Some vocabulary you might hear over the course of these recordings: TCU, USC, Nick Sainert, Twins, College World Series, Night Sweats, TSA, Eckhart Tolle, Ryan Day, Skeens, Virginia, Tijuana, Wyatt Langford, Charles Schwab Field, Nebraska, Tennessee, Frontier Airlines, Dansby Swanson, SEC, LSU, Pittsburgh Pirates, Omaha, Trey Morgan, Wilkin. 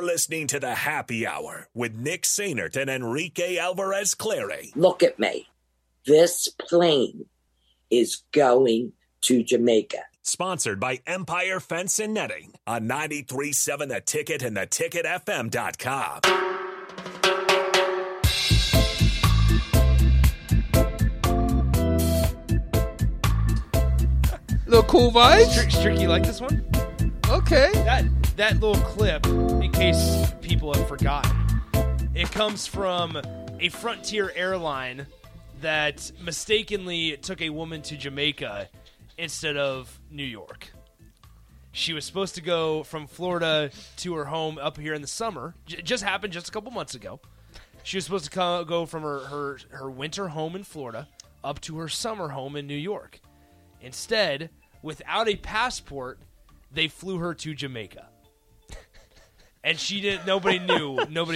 You're listening to The Happy Hour with Nick Sainert and Enrique Alvarez Cleary. Look at me. This plane is going to Jamaica. Sponsored by Empire Fence and Netting on 93.7 The Ticket and theticketfm.com. Little cool vibes. Strick, you like this one? Okay. That little clip, in case people have forgotten, it comes from a Frontier airline that mistakenly took a woman to Jamaica instead of New York. She was supposed to go from Florida to her home up here in the summer. It just happened just a couple months ago. She was supposed to go from her winter home in Florida up to her summer home in New York. Instead, without a passport, they flew her to Jamaica. And she didn't. Nobody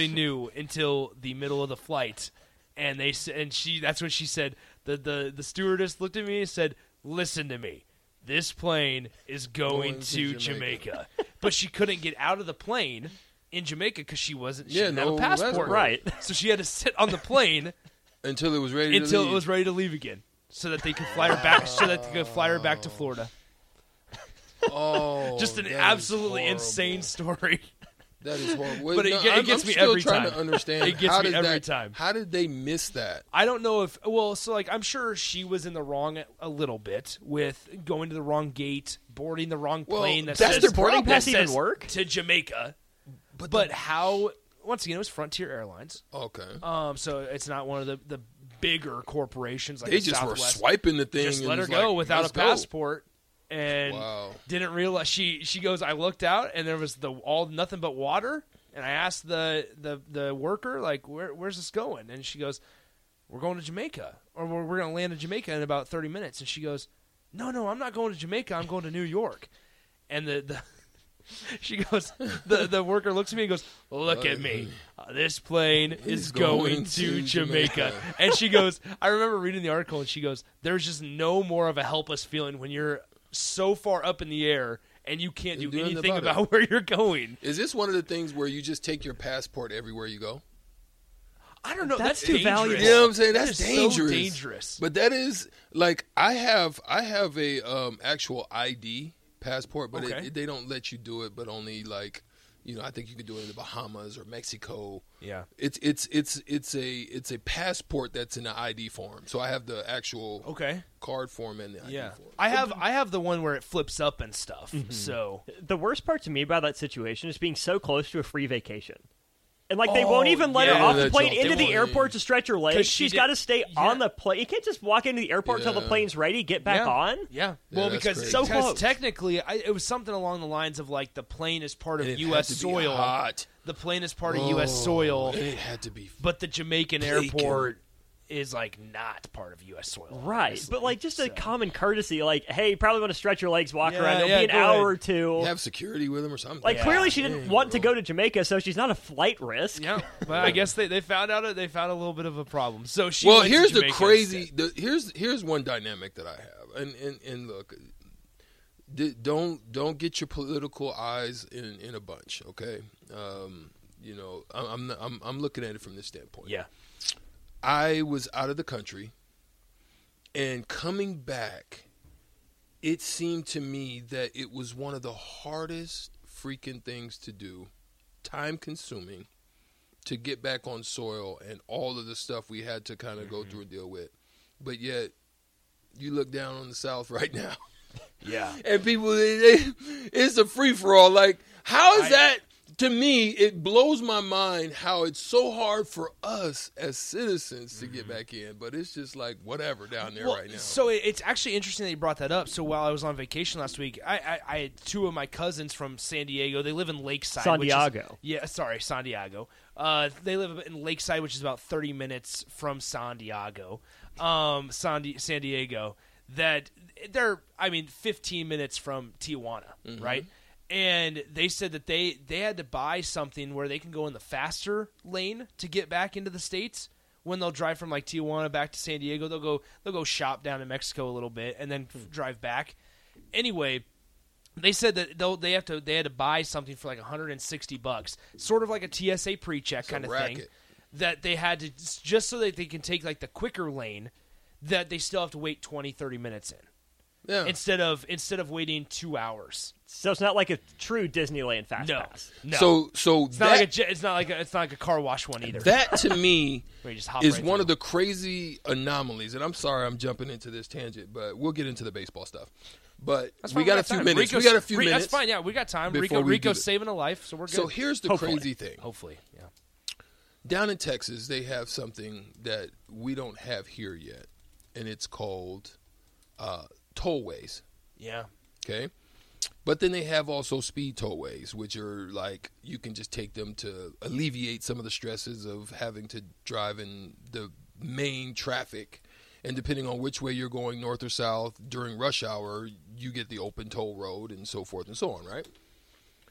knew until the middle of the flight, and she. That's when she said. The stewardess looked at me and said, "Listen to me. This plane is going to Jamaica." But she couldn't get out of the plane in Jamaica because she wasn't. She didn't have a passport, right? So she had to sit on the plane until it was ready to leave again, so that they could fly her back. So that they could fly her back to Florida. Oh, just an absolutely insane story. That is horrible. But it gets me every time. I'm still trying to understand. It gets me every time. How did they miss that? I don't know if – well, so, like, I'm sure she was in the wrong a little bit with going to the wrong gate, boarding the wrong plane. Does their boarding pass even work? To Jamaica. But how – once again, it was Frontier Airlines. Okay. So it's not one of the bigger corporations like Southwest. They just were swiping the thing. Just let her go without a passport. And didn't realize she goes, I looked out and there was nothing but water, and I asked the worker, like, where's this going? And she goes, we're going to Jamaica, or we're going to land in Jamaica in about 30 minutes. And she goes, no, I'm not going to Jamaica. I'm going to New York. And she goes, the worker looks at me and goes, look at me. This plane is going to Jamaica. And she goes, I remember reading the article and she goes, there's just no more of a helpless feeling when you're so far up in the air and you can't do anything about where you're going. Is this one of the things where you just take your passport everywhere you go? I don't know. That's too valuable. You know what I'm saying? That's dangerous. So dangerous. But that is, like, I have a actual ID passport, but they don't let you do it, but only, like, you know, I think you could do it in the Bahamas or Mexico. Yeah. It's a passport that's in the ID form. So I have the actual card form and the ID form. I have the one where it flips up and stuff. Mm-hmm. So the worst part to me about that situation is being so close to a free vacation. And, like, they won't even let her off the plane into the airport to stretch her legs. She's got to stay on the plane. You can't just walk into the airport until the plane's ready, get back on. Yeah. Well, because it's so close. Technically, it was something along the lines of, like, the plane is part of U.S. soil. The plane is part of U.S. soil. It had to be. But the Jamaican airport is, like, not part of U.S. soil. Right. Honestly. But, like, just a common courtesy, like, hey, you probably want to stretch your legs, walk around. It'll be an hour or two. You have security with them or something. Like, clearly she didn't want to go to Jamaica, so she's not a flight risk. Yeah. But I guess they found a little bit of a problem. So she here's the crazy – here's one dynamic that I have. And look, don't get your political eyes in a bunch, okay? You know, I'm looking at it from this standpoint. Yeah. I was out of the country, and coming back, it seemed to me that it was one of the hardest freaking things to do, time-consuming, to get back on soil and all of the stuff we had to kind of go through and deal with. But yet, you look down on the South right now. Yeah. And people, it's a free-for-all. Like, how is that? To me, it blows my mind how it's so hard for us as citizens to get back in, but it's just like whatever down there right now. So it's actually interesting that you brought that up. So while I was on vacation last week, I had two of my cousins from San Diego. They live in Lakeside. San Diego. They live in Lakeside, which is about 30 minutes from San Diego. San Diego. That they're, 15 minutes from Tijuana, right? And they said that they had to buy something where they can go in the faster lane to get back into the States. When they'll drive from, like, Tijuana back to San Diego, they'll go shop down in Mexico a little bit and then drive back. Anyway, They said that they had to buy something for like $160, sort of like a TSA pre-check kind of thing. That they had to, just so that they can take like the quicker lane, that they still have to wait 20, 30 minutes in. Yeah. Instead of waiting 2 hours. So it's not like a true Disneyland fast pass. No. So it's not like a car wash one either. That to me is one of the crazy anomalies. And I'm sorry I'm jumping into this tangent, but we'll get into the baseball stuff. But we got a few minutes. That's fine. Yeah, we got time. Rico's saving a life, so we're good. So here's the crazy thing. Hopefully, yeah. Down in Texas, they have something that we don't have here yet, and it's called tollways. Yeah. Okay? But then they have also speed tollways, which are like you can just take them to alleviate some of the stresses of having to drive in the main traffic. And depending on which way you're going, north or south, during rush hour, you get the open toll road and so forth and so on, right?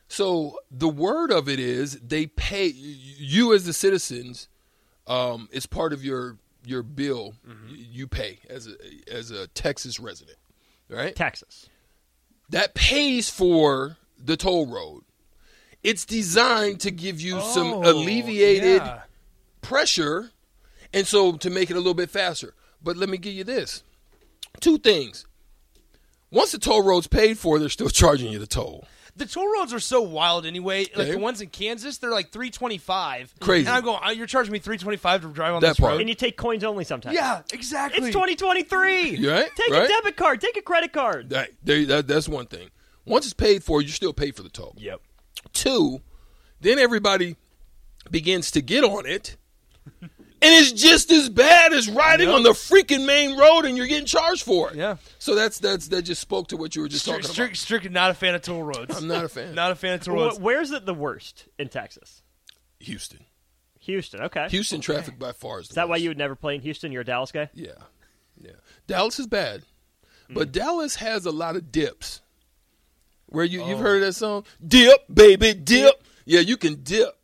So the word of it is they pay you as the citizens. It's part of your bill. Mm-hmm. You pay as a Texas resident, right? Texas that pays for the toll road. It's designed to give you some alleviated pressure, and so to make it a little bit faster. But let me give you this: two things. Once the toll road's paid for, they're still charging you the toll. The toll roads are so wild anyway. Like the ones in Kansas, they're like $3.25. Crazy. And I'm going, you're charging me $3.25 to drive on this road. And you take coins only sometimes. Yeah, exactly. It's 2023. Right? Take a debit card. Take a credit card. That's one thing. Once it's paid for, you still pay for the toll. Yep. Two, then everybody begins to get on it. And it's just as bad as riding on the freaking main road, and you're getting charged for it. Yeah. So that just spoke to what you were just talking about. Strick, not a fan of toll roads. I'm not a fan. Not a fan of toll roads. Where's it the worst in Texas? Houston. Okay. Houston traffic by far is the worst. Is that why you would never play in Houston? You're a Dallas guy? Yeah. Dallas is bad, but Dallas has a lot of dips. Where you've heard that song? Dip, baby, dip. Yeah, you can dip.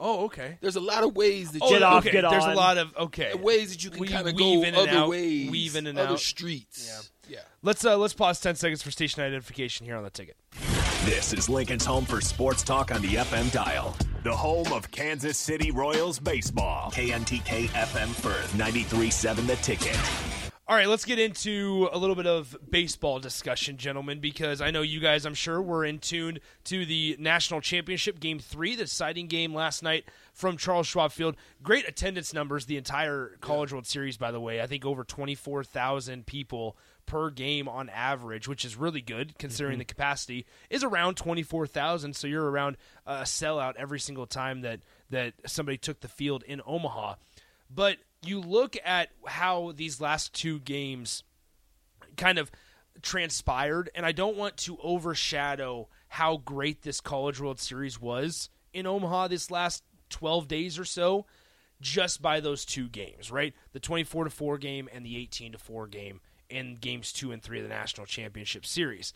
Oh, okay. There's a lot of ways that get off, get on. There's a lot of ways that you can kind of go other ways, weave in and out, other streets. Yeah. Let's pause 10 seconds for station identification here on The Ticket. This is Lincoln's home for sports talk on the FM dial, the home of Kansas City Royals baseball. KNTK FM Firth, 93.7 The Ticket. All right, let's get into a little bit of baseball discussion, gentlemen, because I know you guys, I'm sure, were in tune to the National Championship Game 3, the deciding game last night from Charles Schwab Field. Great attendance numbers the entire College World Series, by the way. I think over 24,000 people per game on average, which is really good considering the capacity is around 24,000, so you're around a sellout every single time that somebody took the field in Omaha. But you look at how these last two games kind of transpired, and I don't want to overshadow how great this College World Series was in Omaha this last 12 days or so just by those two games, right? The 24-4 game and the 18-4 game in games 2 and 3 of the National Championship Series.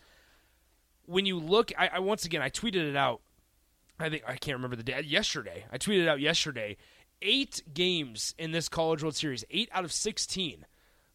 When you look, I once again, I tweeted it out. I can't remember the day. Yesterday. I tweeted it out yesterday. 8 games in this College World Series, 8 out of 16,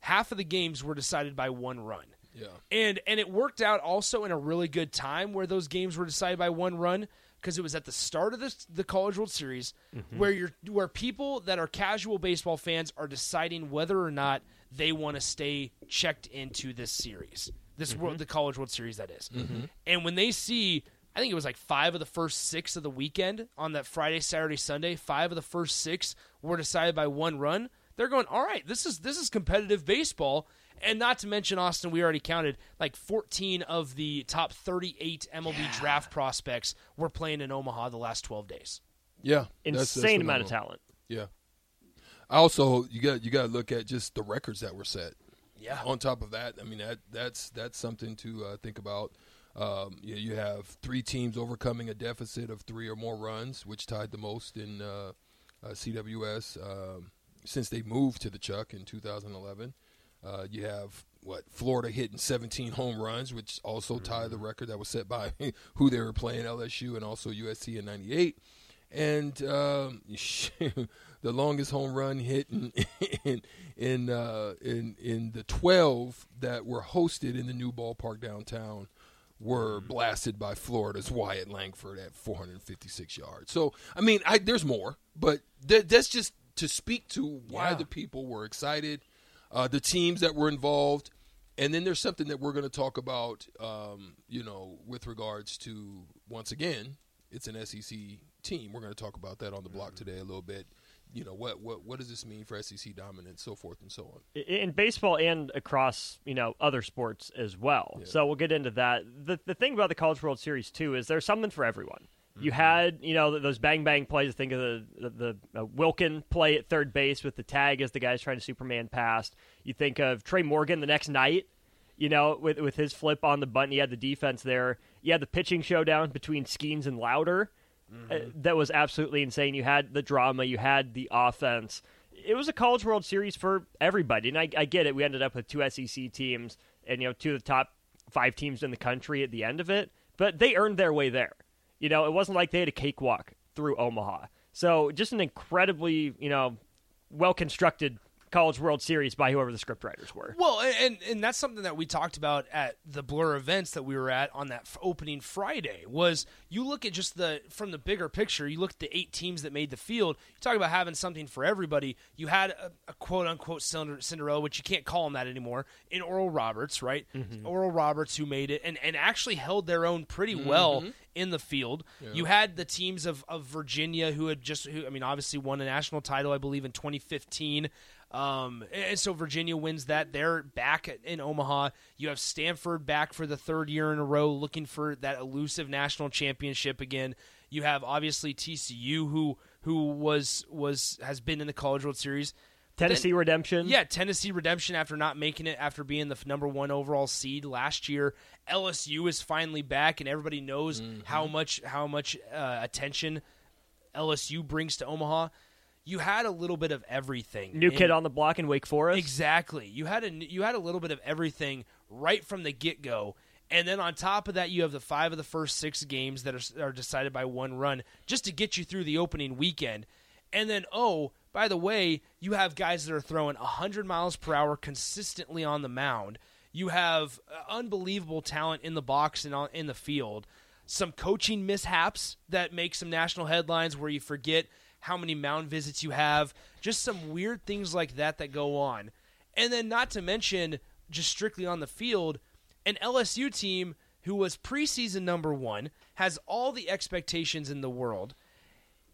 half of the games were decided by one run. Yeah. And it worked out also in a really good time where those games were decided by one run, because it was at the start of the College World Series where people that are casual baseball fans are deciding whether or not they want to stay checked into this series, the College World Series, that is. Mm-hmm. And when they see, I think it was like 5 of the first 6 of the weekend on that Friday, Saturday, Sunday. 5 of the first 6 were decided by one run. They're going, all right, this is competitive baseball. And not to mention, Austin, we already counted like 14 of the top 38 MLB draft prospects were playing in Omaha the last 12 days. Yeah, insane amount of talent. Yeah. Also, you got to look at just the records that were set. Yeah. On top of that, I mean that's something to think about. You have 3 teams overcoming a deficit of 3 or more runs, which tied the most in CWS since they moved to the Chuck in 2011. You have, Florida hitting 17 home runs, which also tied the record that was set by who they were playing, LSU and also USC in 98. And the longest home run hit in the 12 that were hosted in the new ballpark downtown were blasted by Florida's Wyatt Langford at 456 yards. So, I mean, there's more, but that's just to speak to why the people were excited, the teams that were involved. And then there's something that we're going to talk about, with regards to, once again, it's an SEC team. We're going to talk about that on the block today a little bit. You know, what does this mean for SEC dominance, so forth and so on? In baseball and across, other sports as well. Yeah. So we'll get into that. The thing about the College World Series, too, is there's something for everyone. Mm-hmm. You had, those bang-bang plays. I think of the Wilkin play at third base with the tag as the guy's trying to Superman past. You think of Trey Morgan the next night, with his flip on the bunt. He had the defense there. You had the pitching showdown between Skeens and Louder. Mm-hmm. That was absolutely insane. You had the drama. You had the offense. It was a College World Series for everybody, and I get it. We ended up with two SEC teams and, two of the top five teams in the country at the end of it, but they earned their way there. It wasn't like they had a cakewalk through Omaha. So just an incredibly, well-constructed College World Series by whoever the scriptwriters were. Well, and that's something that we talked about at the Blur events that we were at on that opening Friday, was you look at just from the bigger picture, you look at the eight teams that made the field, you talk about having something for everybody. You had a quote-unquote Cinderella, which you can't call them that anymore, in Oral Roberts, right? Mm-hmm. Oral Roberts, who made it and actually held their own pretty well in the field. Yeah. You had the teams of Virginia, who obviously won a national title, I believe, in 2015. And so Virginia wins that. They're back in Omaha. You have Stanford back for the third year in a row, looking for that elusive national championship again. You have obviously TCU, who has been in the College World Series. Tennessee redemption after not making it, after being the number 1 overall seed last year. LSU is finally back, and everybody knows how much attention LSU brings to Omaha. You had a little bit of everything. New kid on the block in Wake Forest. Exactly. You had a little bit of everything right from the get-go. And then on top of that, you have the 5 of the first 6 games that are decided by one run just to get you through the opening weekend. And then, by the way, you have guys that are throwing 100 miles per hour consistently on the mound. You have unbelievable talent in the box and in the field. Some coaching mishaps that make some national headlines where you forget how many mound visits you have, just some weird things like that go on. And then not to mention, just strictly on the field, an LSU team who was preseason number 1, has all the expectations in the world,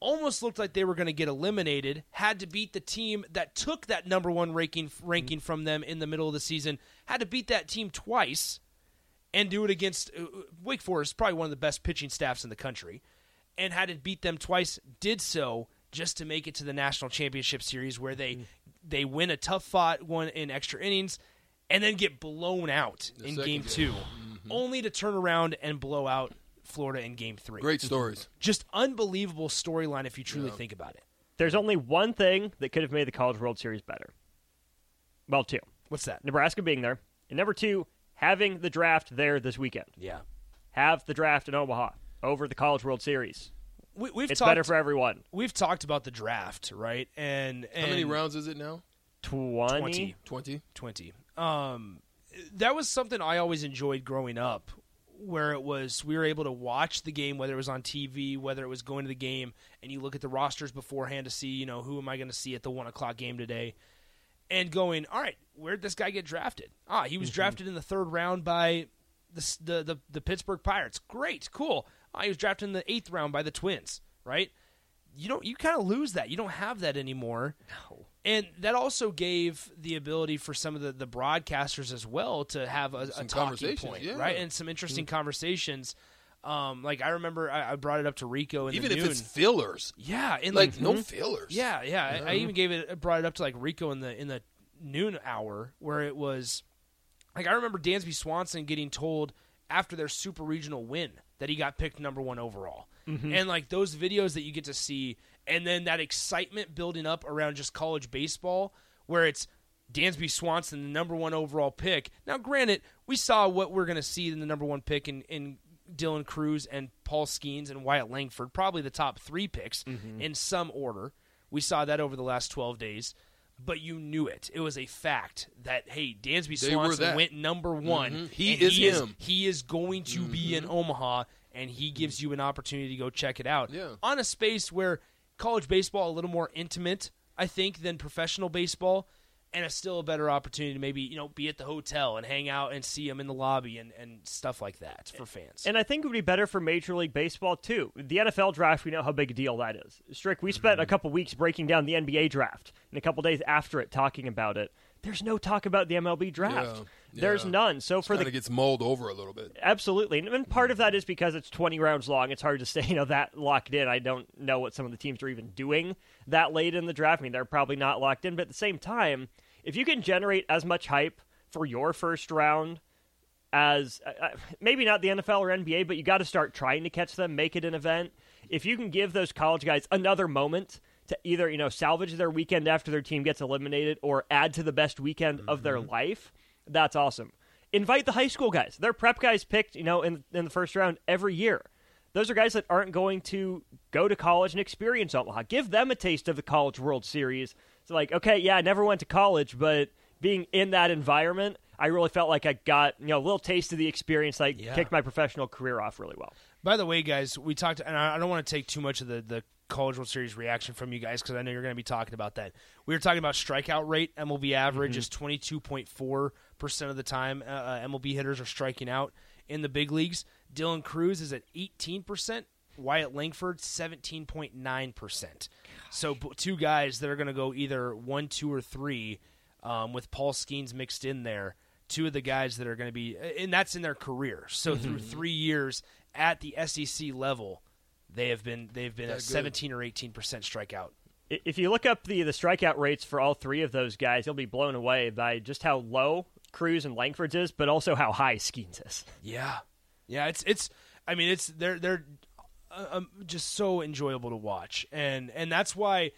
almost looked like they were going to get eliminated, had to beat the team that took that number 1 ranking from them in the middle of the season, had to beat that team twice, and do it against Wake Forest, probably one of the best pitching staffs in the country, and had to beat them twice, did so, just to make it to the National Championship Series, where they win a tough-fought one in extra innings and then get blown out in Game 2, only to turn around and blow out Florida in Game 3. Great stories. Just unbelievable storyline if you truly think about it. There's only one thing that could have made the College World Series better. Well, 2. What's that? Nebraska being there. And number 2, having the draft there this weekend. Yeah. Have the draft in Omaha over the College World Series. It's better for everyone. We've talked about the draft, right? And how many rounds is it now? 20. That was something I always enjoyed growing up, where it was we were able to watch the game, whether it was on TV, whether it was going to the game, and you look at the rosters beforehand to see, who am I going to see at the 1 o'clock game today, and going, all right, where'd this guy get drafted? Ah, he was drafted in the 3rd round by the Pittsburgh Pirates. Great, cool. He was drafted in the 8th round by the Twins, right? You kind of lose that. You don't have that anymore. No. And that also gave the ability for some of the broadcasters as well to have a talking point, right? And some interesting conversations. Like I remember I brought it up to Rico in the noon. Even if it's fillers. Yeah. And no fillers. Yeah, yeah. No. I even brought it up to like Rico in the noon hour, where it was like I remember Dansby Swanson getting told after their super regional win that he got picked number 1 overall. Mm-hmm. And like those videos that you get to see, and then that excitement building up around just college baseball, where it's Dansby Swanson, the number 1 overall pick. Now, granted, we saw what we're going to see in the number 1 pick in Dylan Cruz and Paul Skeens and Wyatt Langford, probably the top 3 picks in some order. We saw that over the last 12 days. but you knew it. It was a fact that, hey, Dansby Swanson went number one. Mm-hmm. He is him. He is going to be in Omaha, and he gives you an opportunity to go check it out. Yeah. On a space where college baseball a little more intimate, I think, than professional baseball, and it's still a better opportunity to maybe, you know, be at the hotel and hang out and see them in the lobby and stuff like that for fans. And I think it would be better for Major League Baseball, too. The NFL draft, we know how big a deal that is. Strick, we spent a couple weeks breaking down the NBA draft and a couple days after it talking about it. There's no talk about the MLB draft. Yeah. There's none. So for it gets mulled over a little bit. Absolutely. And part of that is because it's 20 rounds long. It's hard to stay, that locked in. I don't know what some of the teams are even doing that late in the draft. I mean, they're probably not locked in. But at the same time, if you can generate as much hype for your first round as maybe not the NFL or NBA, but you got to start trying to catch them, make it an event. If you can give those college guys another moment to either, salvage their weekend after their team gets eliminated or add to the best weekend of their life, that's awesome. Invite the high school guys. Their prep guys picked, in the first round every year. Those are guys that aren't going to go to college and experience Omaha. Give them a taste of the College World Series. It's like, okay, yeah, I never went to college, but being in that environment, I really felt like I got, a little taste of the experience. Kicked my professional career off really well. By the way, guys, we talked, and I don't want to take too much of the College World Series reaction from you guys because I know you're going to be talking about that. We were talking about strikeout rate. MLB average is 22.4% of the time MLB hitters are striking out in the big leagues. Dylan Cruz is at 18%. Wyatt Langford, 17.9%. So two guys that are going to go either 1, 2, or 3 with Paul Skeens mixed in there. Two of the guys that are going to be – and that's in their career. So through 3 years at the SEC level, they've been at 17 or 18% strikeout. If you look up the strikeout rates for all three of those guys, you'll be blown away by just how low Cruz and Langford's is, but also how high Skeens is. Yeah. Yeah, they're just so enjoyable to watch. And that's why,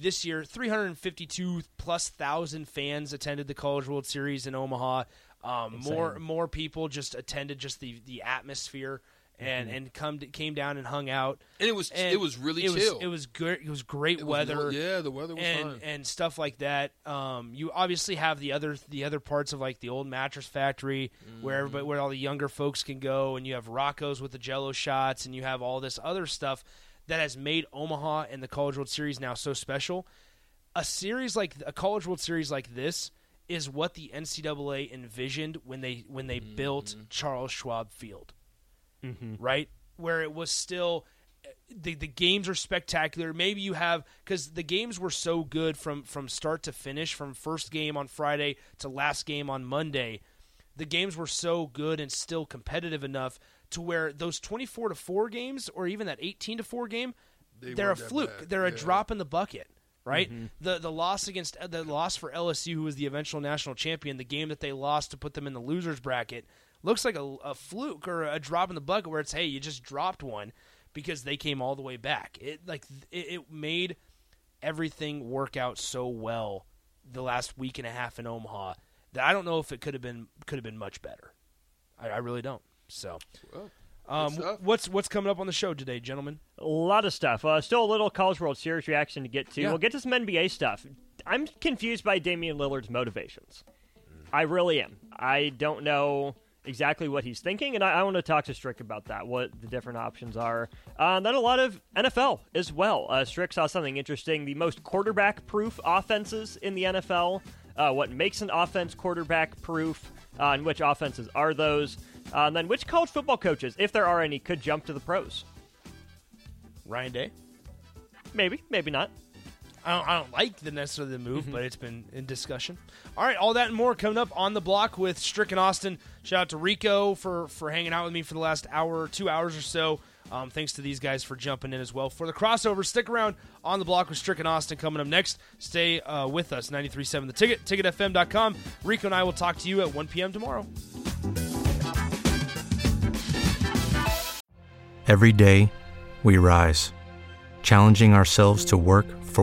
this year, 352,000+ fans attended the College World Series in Omaha. More people just attended just the atmosphere and came down and hung out. And it was really chill. It was good. It was great weather. The weather was fine and stuff like that. You obviously have the other parts of the old Mattress Factory where all the younger folks can go, and you have Rocco's with the Jello shots, and you have all this other stuff that has made Omaha and the College World Series now so special. A College World Series like this is what the NCAA envisioned when they built Charles Schwab Field. Right? Where it was still the games are spectacular. Maybe you have, because the games were so good from start to finish, from first game on Friday to last game on Monday. The games were so good and still competitive enough to where those 24-4 games or even that 18-4 game, they're a fluke. Bad. They're a drop in the bucket. Right? The loss for LSU, who was the eventual national champion, the game that they lost to put them in the losers bracket, looks like a fluke or a drop in the bucket where it's, hey, you just dropped one because they came all the way back. It made everything work out so well the last week and a half in Omaha that I don't know if it could have been much better. I really don't. So, what's coming up on the show today, gentlemen? A lot of stuff. Still a little College World Series reaction to get to. Yeah. We'll get to some NBA stuff. I'm confused by Damian Lillard's motivations. I really am. I don't know exactly what he's thinking, and I want to talk to Strick about that, what the different options are. Then a lot of NFL as well. Strick saw something interesting, the most quarterback-proof offenses in the NFL, what makes an offense quarterback-proof, and which offenses are those, and then which college football coaches, if there are any, could jump to the pros. Ryan Day? Maybe, maybe not. I don't like necessarily the move, but it's been in discussion. All right, all that and more coming up on The Block with Strick and Austin. Shout out to Rico for hanging out with me for the last hour, 2 hours or so. Thanks to these guys for jumping in as well. For the crossover, stick around on The Block with Strick and Austin coming up next. Stay with us, 93.7 The Ticket, ticketfm.com. Rico and I will talk to you at 1 p.m. tomorrow. Every day we rise, challenging ourselves to work for